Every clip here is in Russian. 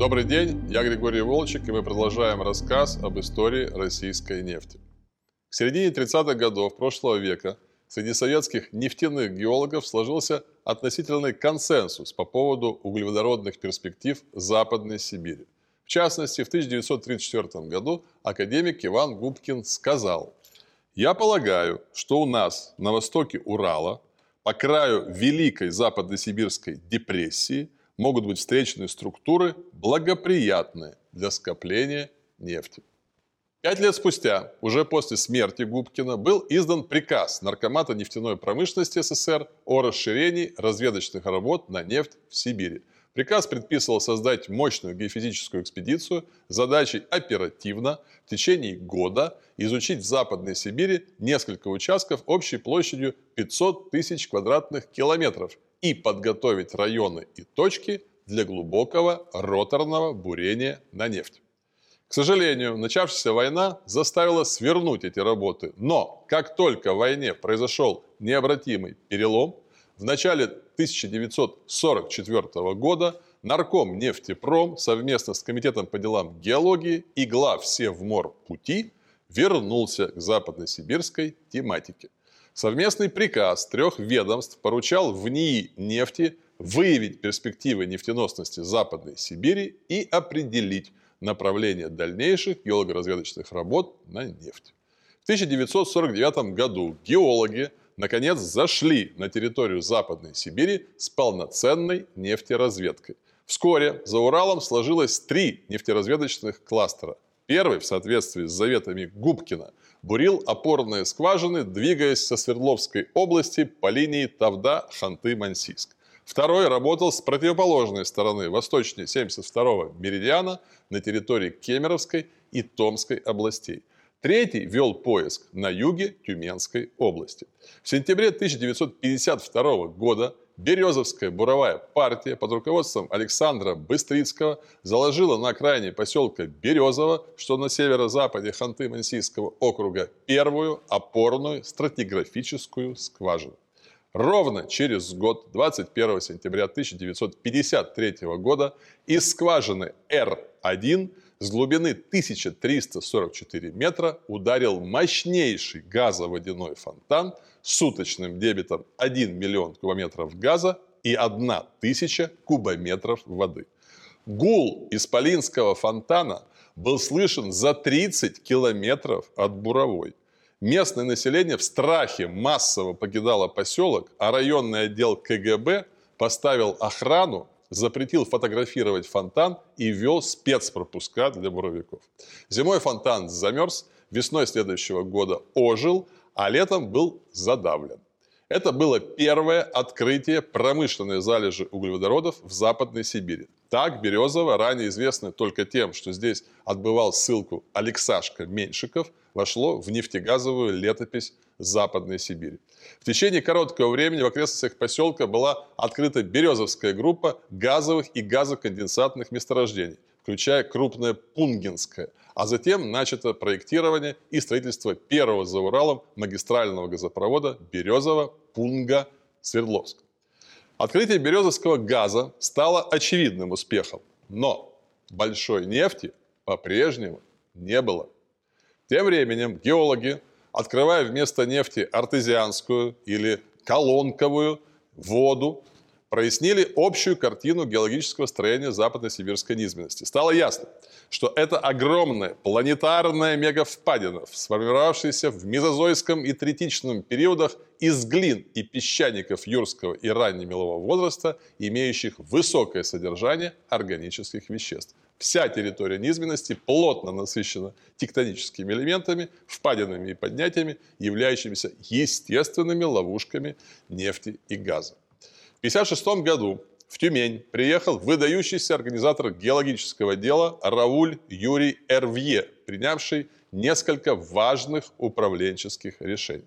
Добрый день, я Григорий Волчик, и мы продолжаем рассказ об истории российской нефти. К середине 30-х годов прошлого века среди советских нефтяных геологов сложился относительный консенсус по поводу углеводородных перспектив Западной Сибири. В частности, в 1934 году академик Иван Губкин сказал: «Я полагаю, что у нас на востоке Урала, по краю Великой Западно-Сибирской депрессии, могут быть встречные структуры, благоприятные для скопления нефти». 5 лет спустя, уже после смерти Губкина, был издан приказ Наркомата нефтяной промышленности СССР о расширении разведочных работ на нефть в Сибири. Приказ предписывал создать мощную геофизическую экспедицию с задачей оперативно в течение года изучить в Западной Сибири несколько участков общей площадью 500 тысяч квадратных километров и подготовить районы и точки для глубокого роторного бурения на нефть. К сожалению, начавшаяся война заставила свернуть эти работы, но как только в войне произошел необратимый перелом, в начале 1944 года Нарком нефтепром совместно с Комитетом по делам геологии и Главсевморпути вернулся к западносибирской тематике. Совместный приказ 3 ведомств поручал ВНИИнефти выявить перспективы нефтеносности Западной Сибири и определить направление дальнейших геолого-разведочных работ на нефть. В 1949 году геологи наконец зашли на территорию Западной Сибири с полноценной нефтеразведкой. Вскоре за Уралом сложилось 3 нефтеразведочных кластера. Первый, в соответствии с заветами Губкина, бурил опорные скважины, двигаясь со Свердловской области по линии Тавда-Ханты-Мансийск. Второй работал с противоположной стороны, восточнее 72-го меридиана, на территории Кемеровской и Томской областей. Третий вел поиск на юге Тюменской области. В сентябре 1952 года Березовская буровая партия под руководством Александра Быстрицкого заложила на окраине поселка Березово, что на северо-западе Ханты-Мансийского округа, первую опорную стратиграфическую скважину. Ровно через год, 21 сентября 1953 года, из скважины Р-1 с глубины 1344 метра ударил мощнейший газоводяной фонтан с суточным дебитом 1 миллион кубометров газа и 1000 кубометров воды. Гул исполинского фонтана был слышен за 30 километров от буровой. Местное население в страхе массово покидало поселок, а районный отдел КГБ поставил охрану, запретил фотографировать фонтан и ввел спецпропуска для буровиков. Зимой фонтан замерз, весной следующего года ожил, а летом был задавлен. Это было первое открытие промышленной залежи углеводородов в Западной Сибири. Так, Березово, ранее известное только тем, что здесь отбывал ссылку Алексашка Меньшиков, вошло в нефтегазовую летопись Западной Сибири. В течение короткого времени в окрестностях поселка была открыта Березовская группа газовых и газоконденсатных месторождений, включая крупное Пунгинское, а затем начато проектирование и строительство первого за Уралом магистрального газопровода Березово-Пунга-Свердловск. Открытие березовского газа стало очевидным успехом, но большой нефти по-прежнему не было. Тем временем геологи, открывая вместо нефти артезианскую или колонковую воду, прояснили общую картину геологического строения западно-сибирской низменности. Стало ясно, что это огромная планетарная мегавпадина, сформировавшаяся в мезозойском и третичном периодах из глин и песчаников юрского и раннемелового возраста, имеющих высокое содержание органических веществ. Вся территория низменности плотно насыщена тектоническими элементами, впадинами и поднятиями, являющимися естественными ловушками нефти и газа. В 1956 году в Тюмень приехал выдающийся организатор геологического дела Рауль Юрий Эрвье, принявший несколько важных управленческих решений.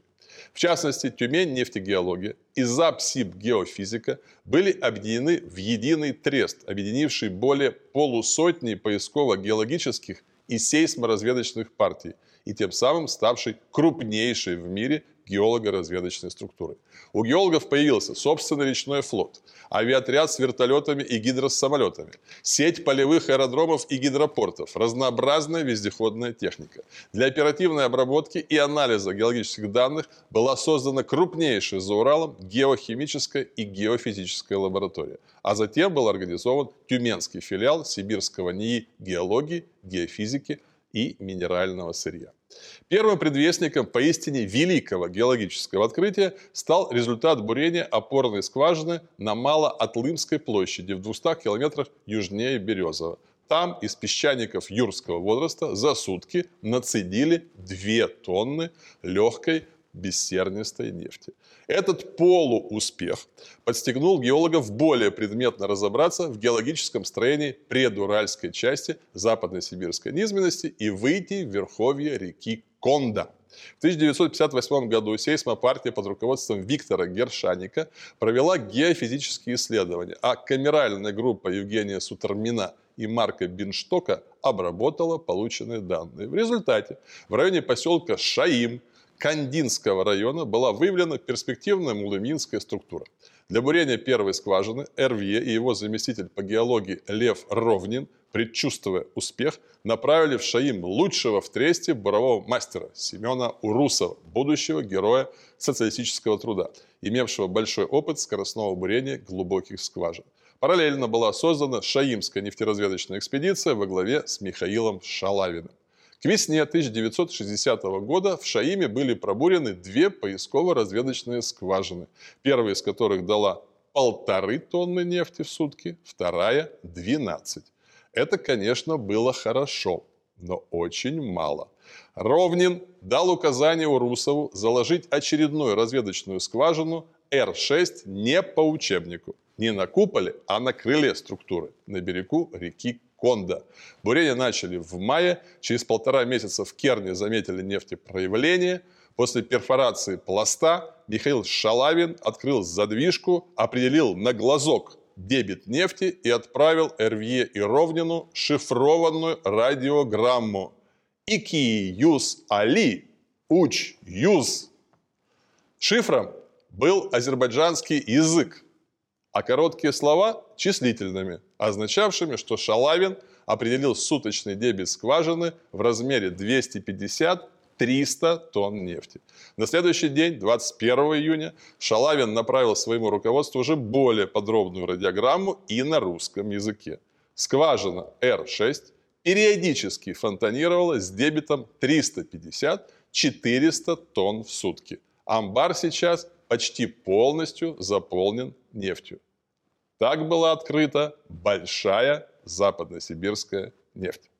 В частности, Тюмень нефтегеология и Запсиб геофизика были объединены в единый трест, объединивший более полусотни поисково-геологических и сейсморазведочных партий, и тем самым ставший крупнейшей в мире геолого-разведочной структуры. У геологов появился собственный речной флот, авиаотряд с вертолетами и гидросамолетами, сеть полевых аэродромов и гидропортов, разнообразная вездеходная техника. Для оперативной обработки и анализа геологических данных была создана крупнейшая за Уралом геохимическая и геофизическая лаборатория. А затем был организован Тюменский филиал Сибирского НИИ геологии, геофизики и минерального сырья. Первым предвестником поистине великого геологического открытия стал результат бурения опорной скважины на Мало-Отлымской площади в 200 километрах южнее Березова. Там из песчаников юрского возраста за сутки нацедили 2 тонны легкой бессернистой нефти. Этот полууспех подстегнул геологов более предметно разобраться в геологическом строении предуральской части Западно-Сибирской низменности и выйти в верховье реки Конда. В 1958 году сейсмопартия под руководством Виктора Гершаника провела геофизические исследования, а камеральная группа Евгения Сутормина и Марка Бинштока обработала полученные данные. В результате в районе поселка Шаим Кандинского района была выявлена перспективная мулыминская структура. Для бурения первой скважины Эрвье и его заместитель по геологии Лев Ровнин, предчувствуя успех, направили в Шаим лучшего в тресте бурового мастера Семена Урусова, будущего героя социалистического труда, имевшего большой опыт скоростного бурения глубоких скважин. Параллельно была создана Шаимская нефтеразведочная экспедиция во главе с Михаилом Шалавиным. К весне 1960 года в Шаиме были пробурены 2 поисково-разведочные скважины, первая из которых дала 1,5 тонны нефти в сутки, вторая – 12. Это, конечно, было хорошо, но очень мало. Ровнин дал указание Урусову заложить очередную разведочную скважину Р-6 не по учебнику, не на куполе, а на крыле структуры, на берегу реки Конда. Бурение начали в мае, через 1,5 месяца в Керне заметили нефтепроявление. После перфорации пласта Михаил Шалавин открыл задвижку, определил на глазок дебит нефти и отправил Эрвье и Ровнину шифрованную радиограмму. «Ики юз али, уч юз». Шифром был азербайджанский язык, а короткие слова – числительными, означавшими, что Шалавин определил суточный дебит скважины в размере 250-300 тонн нефти. На следующий день, 21 июня, Шалавин направил своему руководству уже более подробную радиограмму и на русском языке. Скважина Р-6 периодически фонтанировала с дебитом 350-400 тонн в сутки. Амбар сейчас почти полностью заполнен нефтью. Так была открыта большая западносибирская нефть.